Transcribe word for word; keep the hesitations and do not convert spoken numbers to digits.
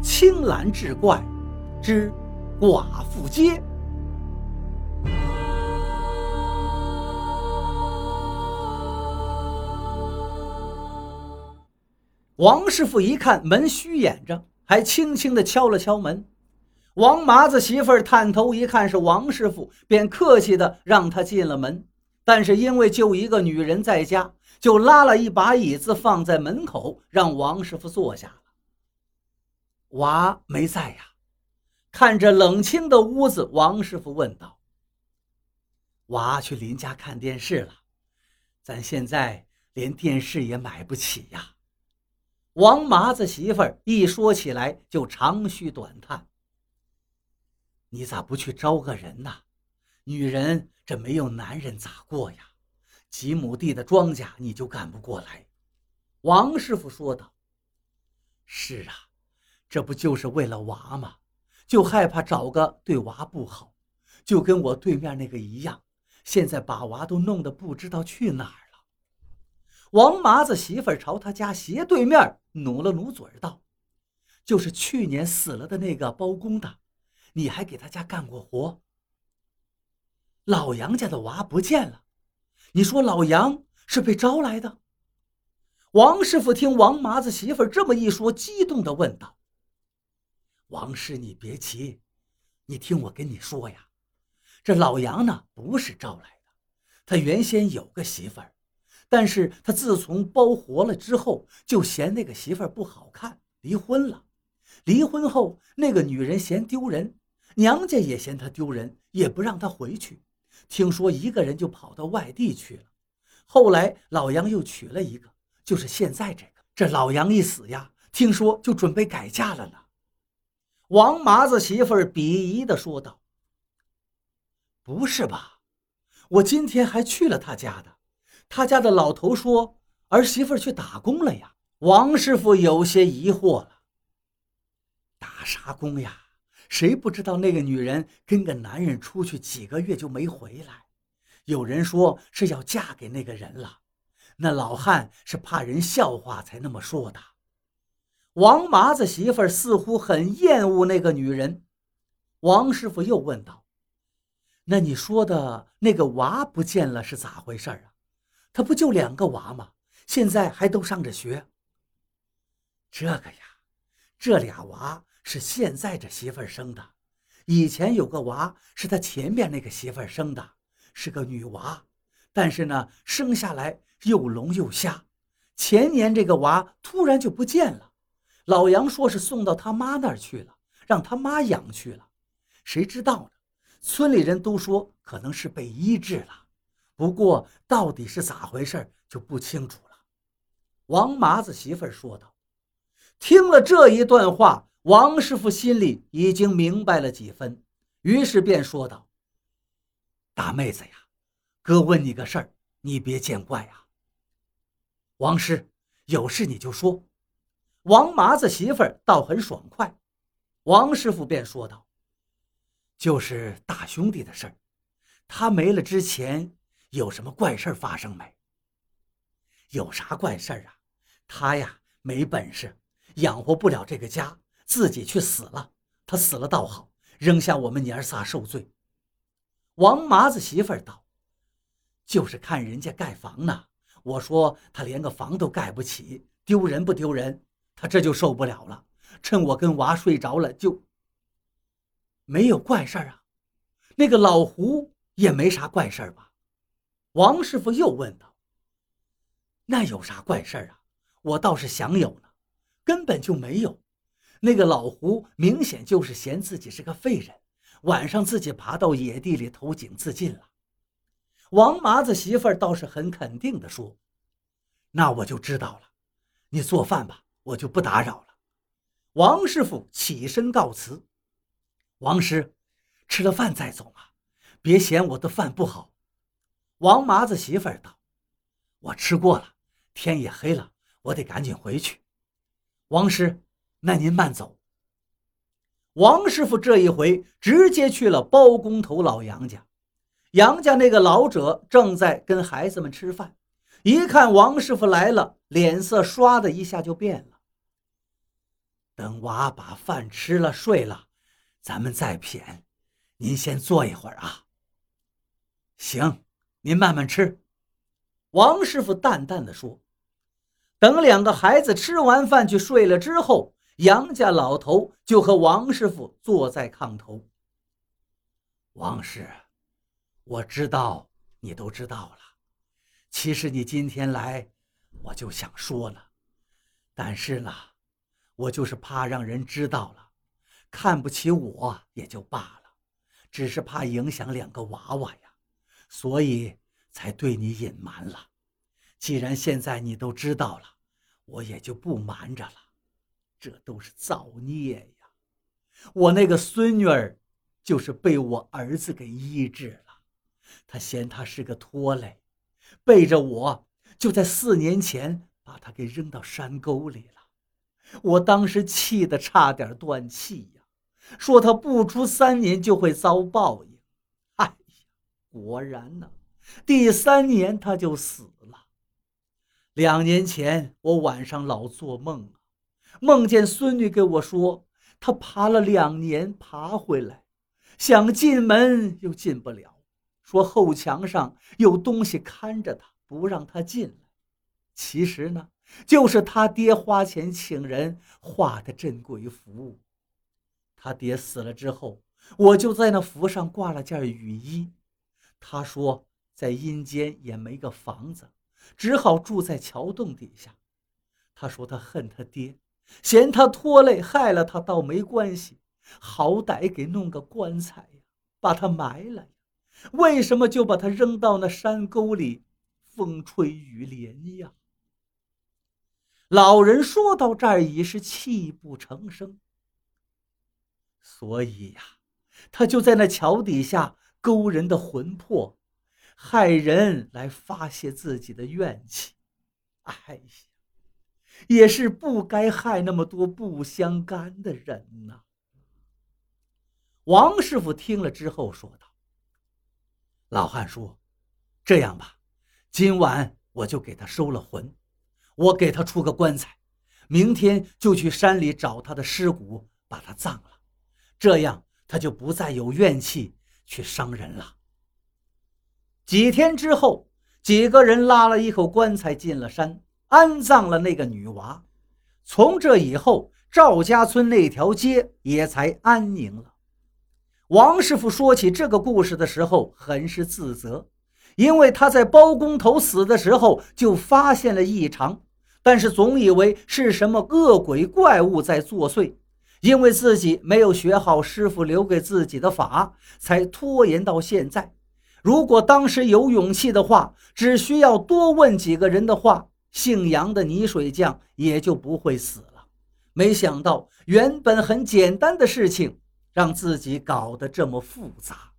青蓝志怪之寡妇街。王师傅一看门虚掩着，还轻轻地敲了敲门。王麻子媳妇儿探头一看是王师傅，便客气地让他进了门，但是因为就一个女人在家，就拉了一把椅子放在门口，让王师傅坐下了。娃没在呀？看着冷清的屋子，王师傅问道：“娃去邻家看电视了，咱现在连电视也买不起呀。”王麻子媳妇儿一说起来就长吁短叹：“你咋不去招个人呢？女人这没有男人咋过呀？几亩地的庄稼你就干不过来。”王师傅说道：“是啊，这不就是为了娃吗？就害怕找个对娃不好，就跟我对面那个一样，现在把娃都弄得不知道去哪儿了。”王麻子媳妇儿朝他家斜对面努了努嘴道：“就是去年死了的那个包公的，你还给他家干过活。老杨家的娃不见了，你说老杨是被招来的？”王师傅听王麻子媳妇这么一说，激动地问道：“王师，你别急，你听我跟你说呀，这老杨呢不是招来的，他原先有个媳妇儿，但是他自从包活了之后，就嫌那个媳妇儿不好看，离婚了。离婚后，那个女人嫌丢人，娘家也嫌她丢人，也不让她回去。听说一个人就跑到外地去了。后来老杨又娶了一个，就是现在这个。这老杨一死呀，听说就准备改嫁了呢。”王麻子媳妇儿鄙夷地说道：“不是吧？我今天还去了他家的，他家的老头说儿媳妇去打工了呀。”王师傅有些疑惑了：“打啥工呀？谁不知道那个女人跟个男人出去几个月就没回来，有人说是要嫁给那个人了，那老汉是怕人笑话才那么说的。”王麻子媳妇儿似乎很厌恶那个女人。王师傅又问道：“那你说的那个娃不见了是咋回事啊？他不就两个娃吗？现在还都上着学。”“这个呀，这俩娃是现在这媳妇儿生的，以前有个娃是他前面那个媳妇儿生的，是个女娃，但是呢生下来又聋又瞎，前年这个娃突然就不见了，老杨说是送到他妈那儿去了，让他妈养去了，谁知道呢？村里人都说可能是被医治了，不过到底是咋回事就不清楚了。”王麻子媳妇儿说道。听了这一段话，王师傅心里已经明白了几分，于是便说道：“大妹子呀，哥问你个事儿，你别见怪啊。”“王师，有事你就说。”王麻子媳妇儿倒很爽快。王师傅便说道：“就是大兄弟的事儿，他没了之前有什么怪事儿发生没？”“有啥怪事儿啊？他呀没本事，养活不了这个家，自己去死了。他死了倒好，扔下我们娘儿仨受罪。”王麻子媳妇儿道：“就是看人家盖房呢，我说他连个房都盖不起，丢人不丢人？他这就受不了了，趁我跟娃睡着了就……”“没有怪事儿啊？那个老胡也没啥怪事儿吧？”王师傅又问道。“那有啥怪事儿啊？我倒是想有呢，根本就没有。那个老胡明显就是嫌自己是个废人，晚上自己爬到野地里投井自尽了。”王麻子媳妇儿倒是很肯定地说。“那我就知道了，你做饭吧，我就不打扰了。”王师傅起身告辞。“王师，吃了饭再走嘛，别嫌我的饭不好。”王麻子媳妇儿道：“我吃过了，天也黑了，我得赶紧回去。”“王师，那您慢走。”王师傅这一回直接去了包工头老杨家。杨家那个老者正在跟孩子们吃饭，一看王师傅来了，脸色唰的一下就变了。“等娃把饭吃了睡了，咱们再谝。您先坐一会儿啊。行，您慢慢吃。王师傅淡淡的说。等两个孩子吃完饭去睡了之后，杨家老头就和王师傅坐在炕头。王氏，我知道你都知道了，其实你今天来我就想说了，但是呢，我就是怕让人知道了，看不起我也就罢了，只是怕影响两个娃娃呀，所以才对你隐瞒了。既然现在你都知道了，我也就不瞒着了，这都是造孽呀！我那个孙女儿就是被我儿子给医治了，他嫌她是个拖累，背着我就在四年前把她给扔到山沟里了。我当时气得差点断气呀，说她不出三年就会遭报应。哎呀，果然呢，第三年她就死了。两年前我晚上老做梦啊，梦见孙女给我说她爬了两年爬回来，想进门又进不了，说后墙上有东西看着她不让她进来。其实呢，就是她爹花钱请人画的镇鬼符。她爹死了之后，我就在那符上挂了件雨衣，她说在阴间也没个房子，只好住在桥洞底下。他说他恨他爹，嫌他拖累，害了他倒没关系，好歹给弄个棺材呀，把他埋了呀，为什么就把他扔到那山沟里，风吹雨淋呀？老人说到这儿已是泣不成声。所以呀、啊，他就在那桥底下勾人的魂魄，害人来发泄自己的怨气。哎呀，也是不该害那么多不相干的人呐、啊。王师傅听了之后说道：“老汉叔，这样吧，今晚我就给他收了魂，我给他出个棺材，明天就去山里找他的尸骨，把他葬了，这样他就不再有怨气去伤人了。”几天之后，几个人拉了一口棺材进了山，安葬了那个女娃。从这以后，赵家村那条街也才安宁了。王师傅说起这个故事的时候很是自责，因为他在包工头死的时候就发现了异常，但是总以为是什么恶鬼怪物在作祟，因为自己没有学好师傅留给自己的法，才拖延到现在。如果当时有勇气的话，只需要多问几个人的话，姓杨的泥水匠也就不会死了。没想到原本很简单的事情，让自己搞得这么复杂。